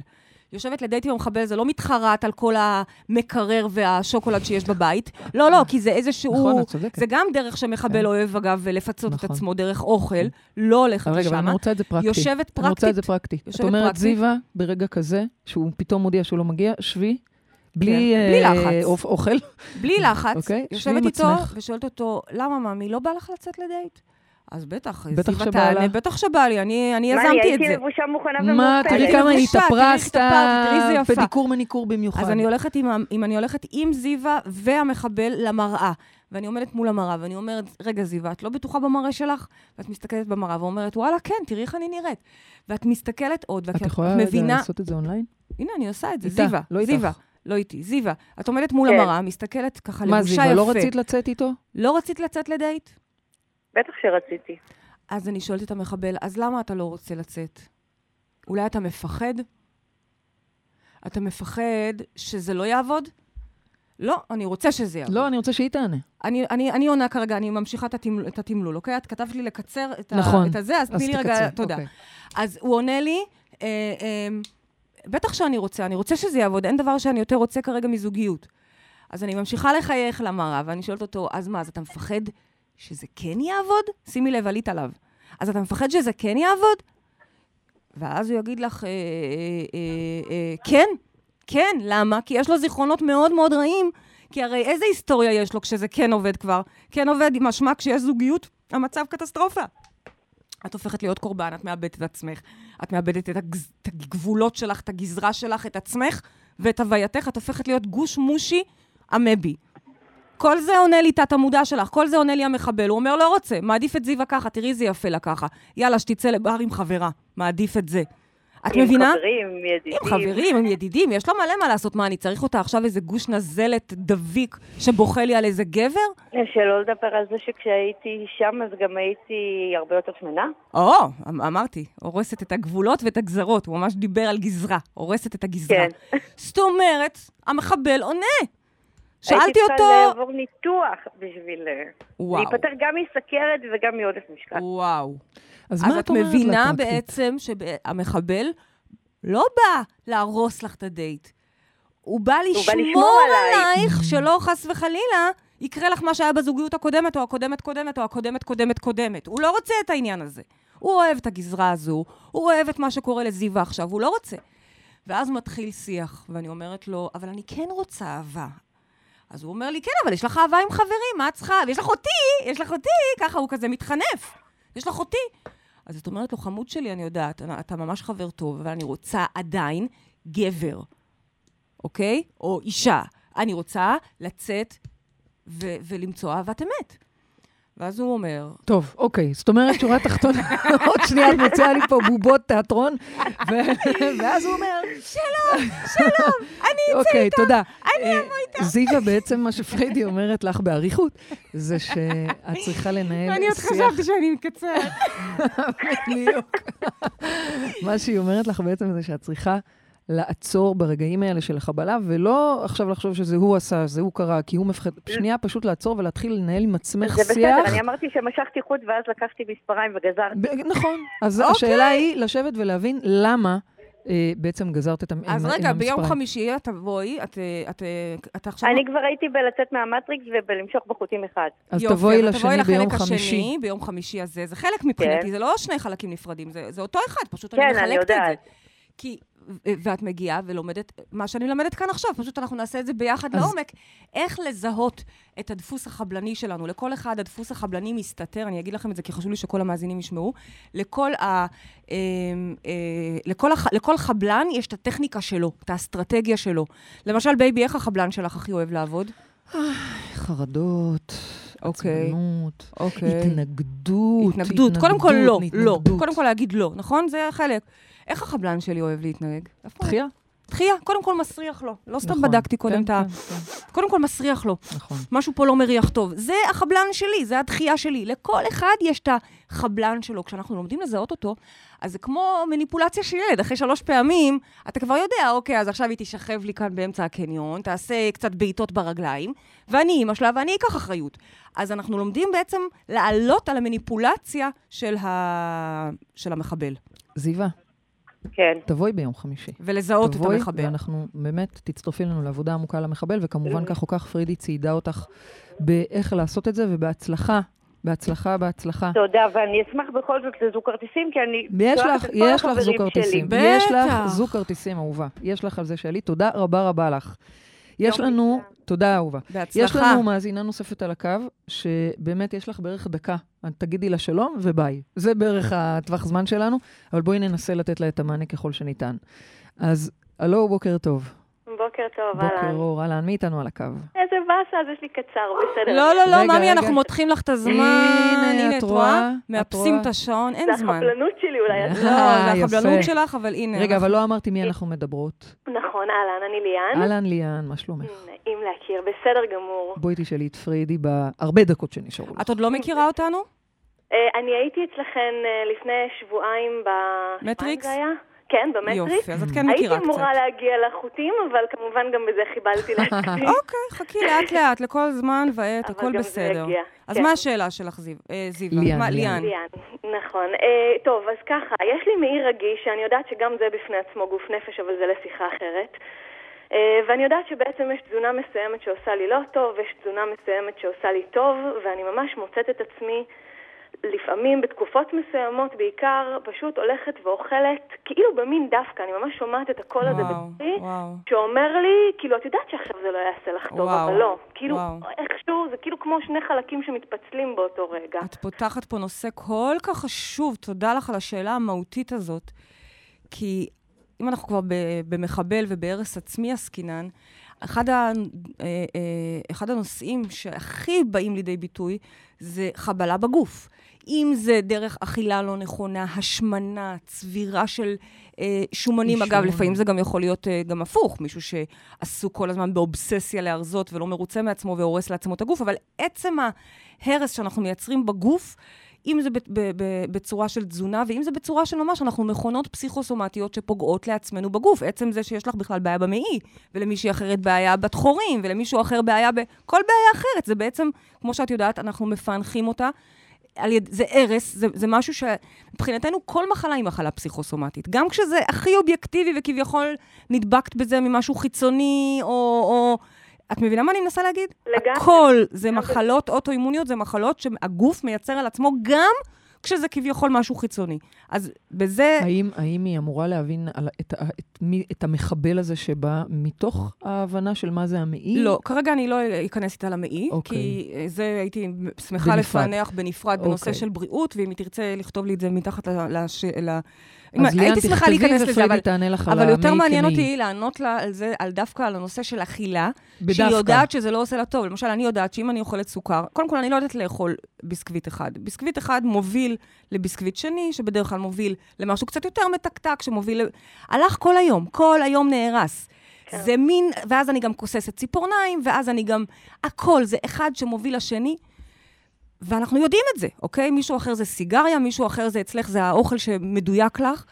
יושבת לדייט עם המחבל, זה לא מתחרט על כל המקרר והשוקולד שיש בבית. לא, לא, כי זה איזשהו... זה גם דרך שמחבל אוהב, אגב, ולפצות את עצמו דרך אוכל. לא הולכת לשמה. רגע, אני רוצה את זה פרקטי. יושבת פרקטית. אני רוצה את זה פרקטי. את אומרת, זיווה, ברגע כזה, שהוא פתאום מודיע שהוא לא מגיע, שבי, בלי לחץ. אוכל. בלי לחץ. יושבת איתו ושואלת אותו, למה, מאמי, לא בא לך לצאת לדייט? אז בטח, זיווה תענה, בטח שבא לי, אני יזמתי את זה. מה, הייתי לבושה מוכנה ומוכנה. מה, תראי כמה היא התאפרסת, פדיקור מניקור במיוחד. אז אני הולכת עם זיווה והמחבל למראה, ואני עומדת מול המראה, ואני אומרת, רגע זיווה, את לא בטוחה במראה שלך? ואת מסתכלת במראה ואומרת, וואלה, כן, תראי איך אני נראית. ואת מסתכלת עוד, ואת מבינה... לעשות את זה אונליין? הנה, אני עושה את זה, זיווה, זיווה. לא איתי, זיווה. את עומדת מול המראה, מסתכלת ככה לבושה יפה. מה, זיווה, לא רצית לצאת איתו? לא רצית לצאת לדייט? בטח שרציתי. אז אני שואלת את המחבל, אז למה אתה לא רוצה לצאת? אולי אתה מפחד? אתה מפחד שזה לא יעבוד? לא, אני רוצה שזה יעבוד. לא, אני רוצה שהיא תענה. אני עונה כרגע, אני ממשיכה את התמלול, אוקיי? את כתבת לי לקצר את הזה, אז תני לי רגע, תודה. אז הוא עונה לי, בטח שאני רוצה שזה יעבוד, אין דבר שאני יותר רוצה כרגע מזוגיות. אז אני ממשיכה לחייך למראה, ואני שואלת אותו, אז מה, אז אתה מפחד שזה כן יעבוד? שימי לב, עלית עליו. אז אתה מפחד שזה כן יעבוד? ואז הוא יגיד לך, כן, כן, למה? כי יש לו זיכרונות מאוד מאוד רעים, כי הרי איזה היסטוריה יש לו כשזה כן עובד כבר? כן עובד, משמע כשיש זוגיות, המצב קטסטרופה. את הופכת להיות קורבן, את מאבדת את עצמך, את מאבדת את הגבולות שלך, את הגזרה שלך, את עצמך ואת הווייתך, את הופכת להיות גוש מושי אמבי. כל זה עונה לי תת המודע שלך, כל זה עונה לי המחבל, הוא אומר לא רוצה, מעדיף את זיווה ככה, תראי זה יפה לה ככה, יאללה שתצא לבר עם חברה, מעדיף את זה. את מבינה? עם חברים, עם ידידים, יש לו מלא מה לעשות, מה, אני צריך אותה עכשיו איזה גוש נזלת דביק שבוכה לי על איזה גבר? שלא לדבר על זה שכשהייתי שם, אז גם הייתי הרבה יותר שמנה. אמרתי, הורסת את הגבולות ואת הגזרות, הוא ממש דיבר על גזרה, הורסת את הגזרה. כן. זאת אומרת, המחבל עונה. שאלתי אותו... הייתי צריכה לעבור ניתוח בשביל... להיפטר גם מסכרת וגם מעודף משקל. וואו. אז את מבינה בעצם שהמחבל לא בא להרוס לך את הדייט. הוא בא לשמור עלייך שלא חס וחלילה יקרה לך מה שהיה בזוגיות הקודמת או הקודמת-קודמת או הקודמת-קודמת-קודמת. הוא לא רוצה את העניין הזה. הוא אוהב את הגזרה הזו, הוא אוהב את מה שקורה לזיווה עכשיו, הוא לא רוצה. ואז מתחיל שיח, ואני אומרת לו, אבל אני כן רוצה אהבה. אז הוא אומר לי, כן, אבל יש לך אהבה עם חברים, מה את צריכה? ויש לך אותי, יש לך אותי, ככה הוא כזה מתחנף. יש לך אותי. אז את אומרת לו, חמוד שלי, אני יודעת, אתה ממש חבר טוב, אבל אני רוצה עדיין גבר, אוקיי? או אישה. אני רוצה לצאת ולמצוא אהבת אמת. ואז הוא אומר... טוב, אוקיי, זאת אומרת, שורה תחתונה, עוד שנייה מוצאה לי פה בובות תיאטרון, ואז הוא אומר, שלום, שלום, אני אצא איתו, אני אבוא איתו. זיווה, בעצם מה שפריידי אומרת לך בעריכות, זה שאת צריכה לנהל שיח... ואני עוד חשבתי שאני מקצרת. בדיוק. מה שהיא אומרת לך בעצם זה שאת צריכה לעצור ברגעים האלה של החבלה, ולא עכשיו לחשוב שזה הוא עשה, זה הוא קרה, כי הוא מפחד, שנייה פשוט לעצור ולהתחיל לנהל עם עצמך שיח. זה בסדר, אני אמרתי שמשכתי חוט ואז לקחתי מספריים וגזרתי. נכון, אז השאלה היא לשבת ולהבין למה בעצם גזרת את המספריים. אז רגע, ביום חמישי את תבואי, את עכשיו... אני כבר הייתי בלצאת מהמטריקס ובלמשוך בחוטים אחד. אז תבואי לשני ביום חמישי. ביום חמישי הזה, זה חלק מבחינתי, זה לא שני חלקים נפרדים, זה אותו אחד, פשוט אני מחלקת את זה. כי, ואת מגיעה ולומדת, מה שאני למדת כאן עכשיו, פשוט אנחנו נעשה את זה ביחד לעומק, איך לזהות את הדפוס החבלני שלנו, לכל אחד הדפוס החבלני מסתתר, אני אגיד לכם את זה כי חשוב לי שכל המאזינים ישמעו, לכל חבלן יש את הטכניקה שלו, את האסטרטגיה שלו, למשל בייבי, איך החבלן שלך הכי אוהב לעבוד? חרדות, עצמנות, התנגדות. התנגדות, קודם כל לא, לא, קודם כל להגיד לא, נכון? זה חלק. איך החבלן שלי אוהב להתנהג? דחייה? דחייה, קודם כל מסריח לו. לא סתם בדקתי קודם את ה... קודם כל מסריח לו. משהו פה לא מריח טוב. זה החבלן שלי, זה הדחייה שלי. לכל אחד יש את החבלן שלו. כשאנחנו לומדים לזהות אותו, אז זה כמו מניפולציה של ילד. אחרי 3 פעמים, אתה כבר יודע, אוקיי, אז עכשיו היא תשכב לי כאן באמצע הקניון, תעשה קצת בעיטות ברגליים, ואני עם השלב, ואני אקח אחריות. אז אנחנו לומדים בעצם לעלות על המניפולציה של המחבל. זיווה. כן. תבואי ביום חמישי. ולזהות את המחבל. תבואי, ואנחנו באמת תצטרפי לנו לעבודה עמוקה למחבל, וכמובן כך או כך פריידי צעידה אותך באיך לעשות את זה, ובהצלחה, בהצלחה, בהצלחה. תודה, ואני אשמח בכל זאת לזוג כרטיסים, כי אני... יש לך זוג כרטיסים. יש לך זוג כרטיסים, אהובה. יש לך על זה שאלי. תודה רבה רבה לך. יש לנו... תודה, אהובה. בהצלחה. יש לנו מאזינה נוספת על הקו, שבאמת יש לך בערך דקה. תגידי לה שלום וביי. זה בערך הטווח זמן שלנו, אבל בואי ננסה לתת לה את המענה ככל שניתן. אז, אלו, בוקר טוב. בוקר טוב, אלן. בוקר אור, אלן. מי איתנו על הקו? איזה בסה, אז יש לי קצר, בסדר. לא, לא, לא, ממי, אנחנו מותחים לך את הזמן. הנה, את רואה? מאפסים את השעון, אין זמן. זה החבלנות שלי אולי. לא, זה החבלנות שלך, אבל הנה. רגע, אבל לא אמרתי מי אנחנו מדברות. נכון, אלן, אני ליאן. אלן, ליאן, מה שלומך? נעים להכיר, בסדר גמור. בואי תשאלי את פריידי בהרבה דקות שנשארו. את עוד לא מכירה אותנו? אני הייתי אצלכן לפני שבועיים במטריקס. כן, במטריק. יופי, אז את כן מכירה קצת. הייתי אמורה להגיע לחוטים, אבל כמובן גם בזה חיבלתי להתקדים. אוקיי, חכי לאט לאט, לכל זמן ועת, הכל בסדר. אז מה השאלה שלך, זיווה? ליאן. נכון. טוב, אז ככה, יש לי מאיר רגיש, שאני יודעת שגם זה בפני עצמו גוף נפש, אבל זה לשיחה אחרת. ואני יודעת שבעצם יש תזונה מסוימת שעושה לי לא טוב, ויש תזונה מסוימת שעושה לי טוב, ואני ממש מוצאת את עצמי לפעמים בתקופות מסוימות בעיקר פשוט הולכת ואוכלת כאילו במין דווקא, אני ממש שומעת את הקול הזה בצפי שאומר לי כאילו את יודעת שעכשיו זה לא יעשה לך טוב, אבל לא, כאילו איכשהו זה כאילו כמו שני חלקים שמתפצלים באותו רגע. את פותחת פה נושא כל כך חשוב, תודה לך על השאלה המהותית הזאת, כי אם אנחנו כבר במחבל ובערס עצמי עסקינן, אחד הנושאים שהכי באים לידי ביטוי זה חבלה בגוף. אם זה דרך אכילה לא נכונה, השמנה, צבירה של שומנים. אגב, לפעמים זה גם יכול להיות גם הפוך, מישהו שעסוק כל הזמן באובססיה להרזות ולא מרוצה מעצמו והורס לעצמו את הגוף, אבל עצם ההרס שאנחנו מייצרים בגוף, אם זה בצורה של תזונה, ואם זה בצורה של ממש, אנחנו מכונות פסיכוסומטיות שפוגעות לעצמנו בגוף. עצם זה שיש לך בכלל בעיה במעי, ולמישהי אחרת בעיה בת חורים, ולמישהו אחר בעיה כל בעיה אחרת. זה בעצם, כמו שאת יודעת, אנחנו מפענחים אותה. זה ערס, זה משהו שמבחינתנו כל מחלה היא מחלה פסיכוסומטית. גם כשזה הכי אובייקטיבי וכביכול נדבקת בזה ממשהו חיצוני, או את מבינה מה אני מנסה להגיד? הכל זה מחלות אוטואימוניות, זה מחלות שהגוף מייצר על עצמו גם כשזה כביכול משהו חיצוני. אז בזה... האם היא אמורה להבין את המחבל הזה שבא מתוך ההבנה של מה זה המעי? לא, כרגע אני לא אכנס איתה למעי, כי זה הייתי שמחה לפענח בנפרד בנושא של בריאות, ואם היא תרצה לכתוב לי את זה מתחת לשאלה... הייתי שמחה להיכנס לזה, אבל יותר מעניין אותי לענות לה על זה, דווקא על הנושא של אכילה, שהיא יודעת שזה לא עושה לה טוב. למשל, אני יודעת שאם אני אוכלת סוכר, קודם כל אני לא יודעת לאכול ביסקוויט אחד. ביסקוויט אחד מוביל לביסקוויט שני, שבדרך כלל מוביל למשהו קצת יותר מתקתק, שמוביל... הלך כל היום נהרס. זה מין... ואז אני גם כוססת ציפורניים, ואז אני גם... הכל, זה אחד שמוביל לשני. ואנחנו יודעים את זה, אוקיי? מישהו אחר זה סיגריה, מישהו אחר זה אצלך, זה האוכל שמדויק לך,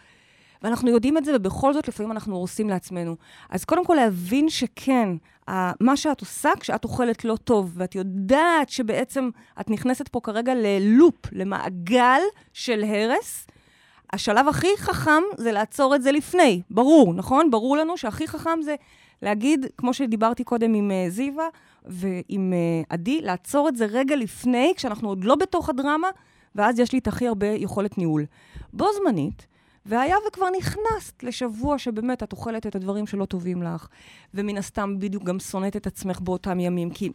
ואנחנו יודעים את זה, ובכל זאת לפעמים אנחנו הורסים לעצמנו. אז קודם כל להבין שכן, מה שאת עושה, כשאת אוכלת לא טוב, ואת יודעת שבעצם את נכנסת פה כרגע ללופ, למעגל של הרס, השלב הכי חכם זה לעצור את זה לפני, ברור, נכון? ברור לנו שהכי חכם זה להגיד, כמו שדיברתי קודם עם זיווה, ועם עדי, לעצור את זה רגע לפני, כשאנחנו עוד לא בתוך הדרמה, ואז יש לי הכי הרבה יכולת ניהול. בו זמנית, והיה וכבר נכנסת לשבוע שבאמת את אוכלת את הדברים שלא טובים לך, ומן הסתם בדיוק גם שונאת את עצמך באותם ימים, כי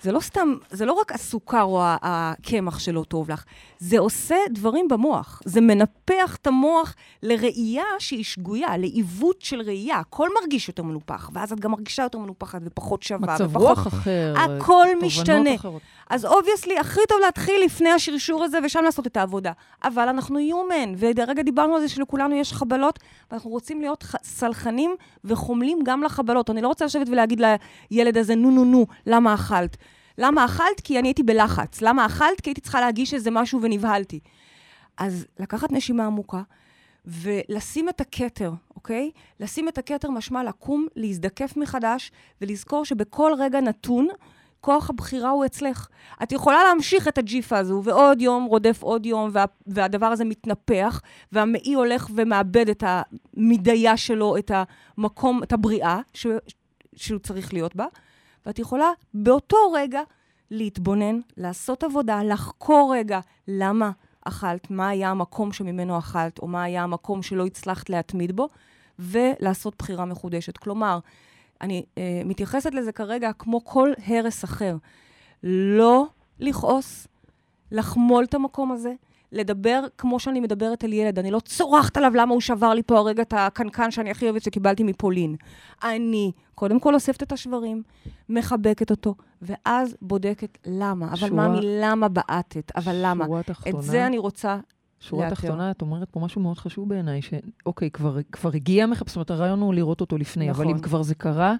זה לא סתם, זה לא רק הסוכר או הקמח שלא טוב לך, זה עושה דברים במוח, זה מנפח את המוח לראייה שהיא שגויה, לעיוות של ראייה, הכל מרגיש יותר מנופח, ואז את גם מרגישה יותר מנופחת ופחות שווה. מצב רוח אחר, הכל משתנה. אחרות. אז אובייסלי, הכי טוב להתחיל לפני השרשור הזה, ושם לעשות את העבודה. אבל אנחנו יומן, ודרגע דיברנו על זה שלכולנו יש חבלות, ואנחנו רוצים להיות סלחנים וחומלים גם לחבלות. אני לא רוצה לשבת ולהגיד לילד הזה, נו נו נו, למה אכלת? למה אכלת? כי אני הייתי בלחץ. למה אכלת? כי הייתי צריכה להגיש איזה משהו ונבהלתי. אז לקחת נשימה עמוקה, ולשים את הכתר, אוקיי? לשים את הכתר משמע לקום, להזדקף מחדש, ולזכור שבכל רגע נתון, כוח הבחירה הוא אצלך. את יכולה להמשיך את הג'יפה הזו, ועוד יום רודף עוד יום, והדבר הזה מתנפח, והמעי הולך ומאבד את המדיה שלו, את המקום, את הבריאה, שהוא צריך להיות בה. ואת יכולה באותו רגע להתבונן, לעשות עבודה, לחקור רגע למה אכלת, מה היה המקום שממנו אכלת, או מה היה המקום שלא הצלחת להתמיד בו, ולעשות בחירה מחודשת. כלומר, אני מתייחסת לזה כרגע כמו כל הרס אחר. לא לכעוס, לחמול את המקום הזה, לדבר כמו שאני מדברת על ילד. אני לא צורחת עליו למה הוא שבר לי פה הרגע את הקנקן שאני הכי אוהבת שקיבלתי מפולין. אני קודם כל אוספת את השברים, מחבקת אותו, ואז בודקת למה. אבל מה מלמה בעתת? אבל למה? את זה אני רוצה... שורה תחתונה, את אומרת פה משהו מאוד חשוב בעיניי, שאוקיי, כבר הגיע מחפש, זאת אומרת, הרעיון הוא לראות אותו לפני, אבל אם כבר זה קרה,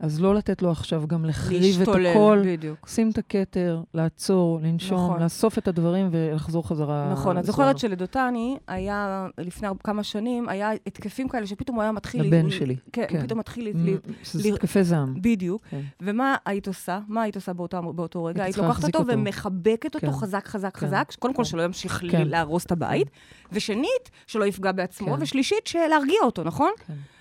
אז לא לתת לו עכשיו גם להחריב את הכל, שים את הכתר, לעצור, לנשום, לאסוף את הדברים ולחזור חזרה. נכון, את זוכרת שלדותני היה, לפני כמה שנים, היה התקפים כאלה שפתאום הוא היה מתחיל... לבן שלי. כן, פתאום מתחיל... זה התקפי זעם. בדיוק. ומה היית עושה? מה היית עושה באותו רגע? היית לוקחת אותו ומחבקת אותו חזק חזק חזק, קודם כל שלא ימשיך להרוס הבית, ושנית, שלא יפגע בעצמו, ושלישית, שלהרגיע אותו, נכון?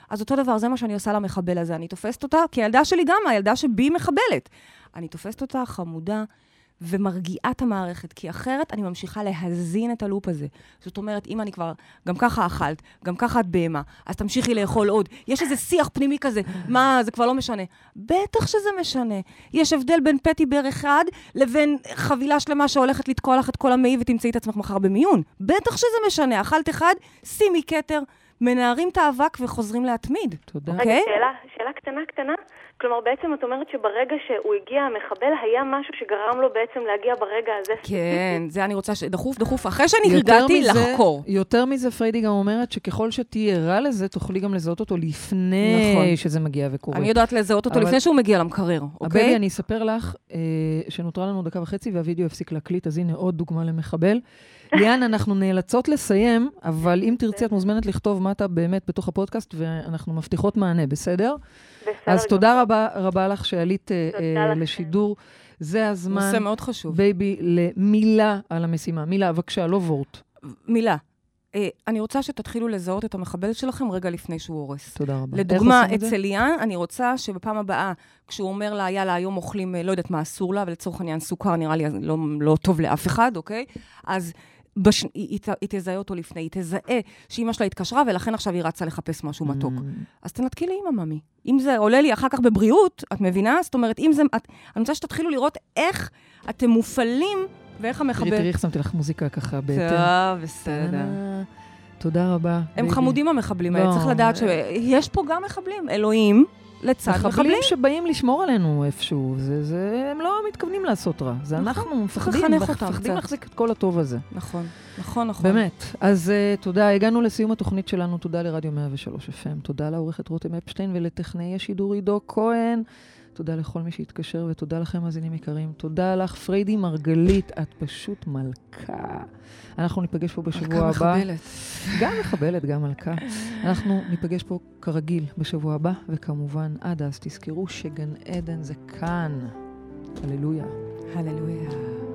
אז אותו דבר, זה מה שאני עושה למחבל הזה. אני תופסת אותה, כי הילדה שלי גם, הילדה שבי מחבלת. אני תופסת אותה חמודה ומרגיעה את המערכת, כי אחרת אני ממשיכה להזין את הלופ הזה. זאת אומרת, אם אני כבר, גם ככה אכלת, גם ככה את בהמה, אז תמשיכי לאכול עוד. יש איזה שיח פנימי כזה, מה, זה כבר לא משנה. בטח שזה משנה. יש הבדל בין פטי בר אחד, לבין חבילה שלמה שהולכת לתקוע לך את כל המאי, ותמצאי את עצמך מחר במיון. בטח שזה משנה. אכלת אחד, שימי כתר, מנערים את האבק וחוזרים להתמיד. תודה. רגע, שאלה קטנה. כלומר, בעצם את אומרת שברגע שהוא הגיע המחבל, היה משהו שגרם לו בעצם להגיע ברגע הזה. כן, זה אני רוצה שדחוף. אחרי שאני הרגעתי לחקור. יותר מזה, פריידי גם אומרת שככל שתהיה רע לזה, תוכלי גם לזהות אותו לפני שזה מגיע וקורה. אני יודעת לזהות אותו לפני שהוא מגיע למקרר. אוקיי, אני אספר לך שנותרה לנו דקה וחצי, והווידאו הפסיק להקליט, אז הנה עוד דוגמה למחבל. ליאן, אנחנו נאלצות לסיים, אבל אם תרצי, את מוזמנת לכתוב מה אתה באמת בתוך הפודקאסט, ואנחנו מבטיחות מענה, בסדר? אז תודה רבה, רבה לך שעלית לשידור. זה הזמן. נושא מאוד חשוב. בייבי, למילה על המשימה. מילה, בבקשה, לא וורט. מילה. אני רוצה שתתחילו לזהות את המחבל שלכם רגע לפני שהוא הורס. תודה רבה. לדוגמה, אצל ליאן, אני רוצה שבפעם הבאה, כשהוא אומר לה, יאללה, היום אוכלים, לא יודעת מה אסור לה, אבל לצורך העניין סוכר נראה לי לא טוב לאף אחד, אוקיי? אז היא תזהה אותו לפני, היא תזהה שאמא שלה התקשרה, ולכן עכשיו היא רצה לחפש משהו מתוק. אז תנתקי לאמא, ממי. אם זה עולה לי אחר כך בבריאות, את מבינה? זאת אומרת, אני רוצה שתתחילו לראות איך אתם מופעלים, ואיך המחבר. תראי, איך שמתי לך מוזיקה ככה, בהתאם. טוב, בסדר. תודה רבה. הם חמודים המחבלים, צריך לדעת שיש פה גם מחבלים, אלוהים. מחבלים שבאים לשמור עלינו איפשהו, הם לא מתכוונים לעשות רע, זה אנחנו מפחדים להחזיק את כל הטוב הזה. נכון, נכון, נכון. באמת, אז תודה, הגענו לסיום התוכנית שלנו, תודה לרדיו 103 FM, תודה לעורכת רותם אפשטיין ולטכנאי השידור עידו כהן, תודה לכל מי שהתקשר ותודה לכם מאזינים יקרים, תודה לך פריידי מרגלית, את פשוט מלכה. אנחנו ניפגש פה בשבוע הבא. מלכה מחבלת. גם מחבלת, גם מלכה. אנחנו ניפגש פה כרגיל בשבוע הבא, וכמובן עד אז תזכרו שגן עדן זה כאן. הללויה. הללויה.